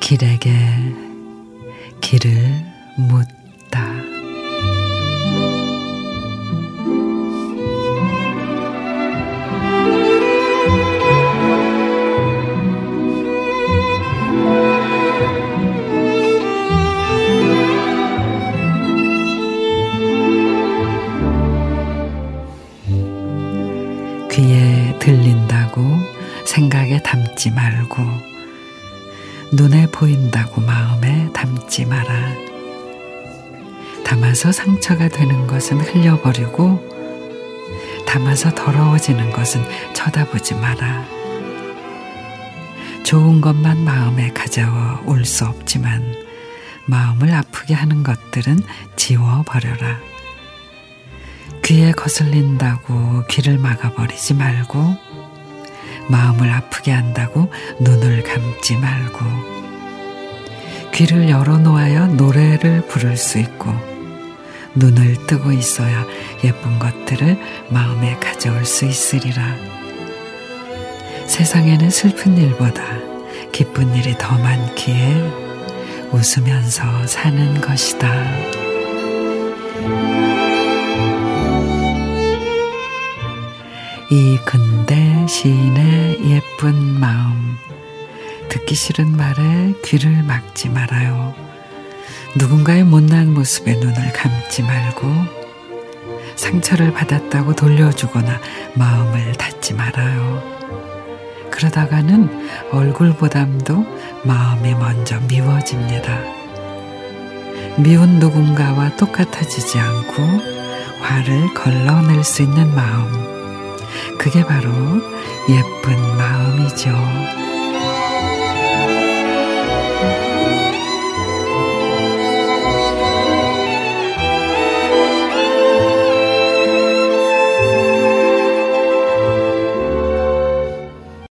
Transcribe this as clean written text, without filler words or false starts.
길에게 길을 묻다. 귀에 들린다고 생각에 담지 말고, 눈에 보인다고 마음에 담지 마라. 담아서 상처가 되는 것은 흘려버리고, 담아서 더러워지는 것은 쳐다보지 마라. 좋은 것만 마음에 가져와 올 수 없지만, 마음을 아프게 하는 것들은 지워버려라. 귀에 거슬린다고 귀를 막아버리지 말고, 마음을 아프게 한다고 눈을 감지 말고, 귀를 열어놓아야 노래를 부를 수 있고, 눈을 뜨고 있어야 예쁜 것들을 마음에 가져올 수 있으리라. 세상에는 슬픈 일보다 기쁜 일이 더 많기에 웃으면서 사는 것이다. 이근대 시인의 예쁜 마음. 듣기 싫은 말에 귀를 막지 말아요. 누군가의 못난 모습에 눈을 감지 말고, 상처를 받았다고 돌려주거나 마음을 닫지 말아요. 그러다가는 얼굴보담도 마음이 먼저 미워집니다. 미운 누군가와 똑같아지지 않고 화를 걸러낼 수 있는 마음, 그게 바로 예쁜 마음이죠.